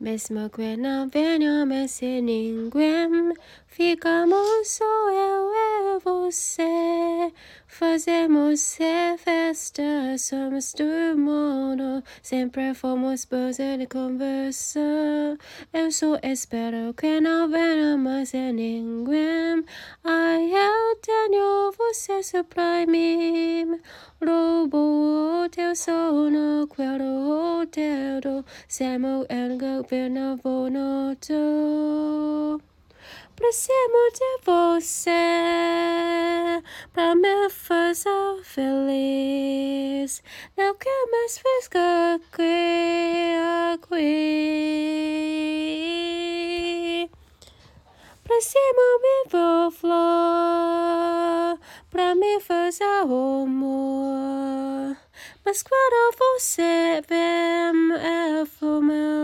Mesmo que não venha mais ninguém, ficamos só eu e você. Fazemos festa, somos do mundo. Sempre fomos bons de conversa. Eu só espero que não venha mais ninguém. Ai, eu tenho você só pra mim. Roubou o teu sono, quero o teu. Semo el governo vonoto. Preciso de você pra me fazer feliz. Não quero mais ficar aqui. Preciso de tua flor pra me fazer amor. Mas quando você vem, eu vou me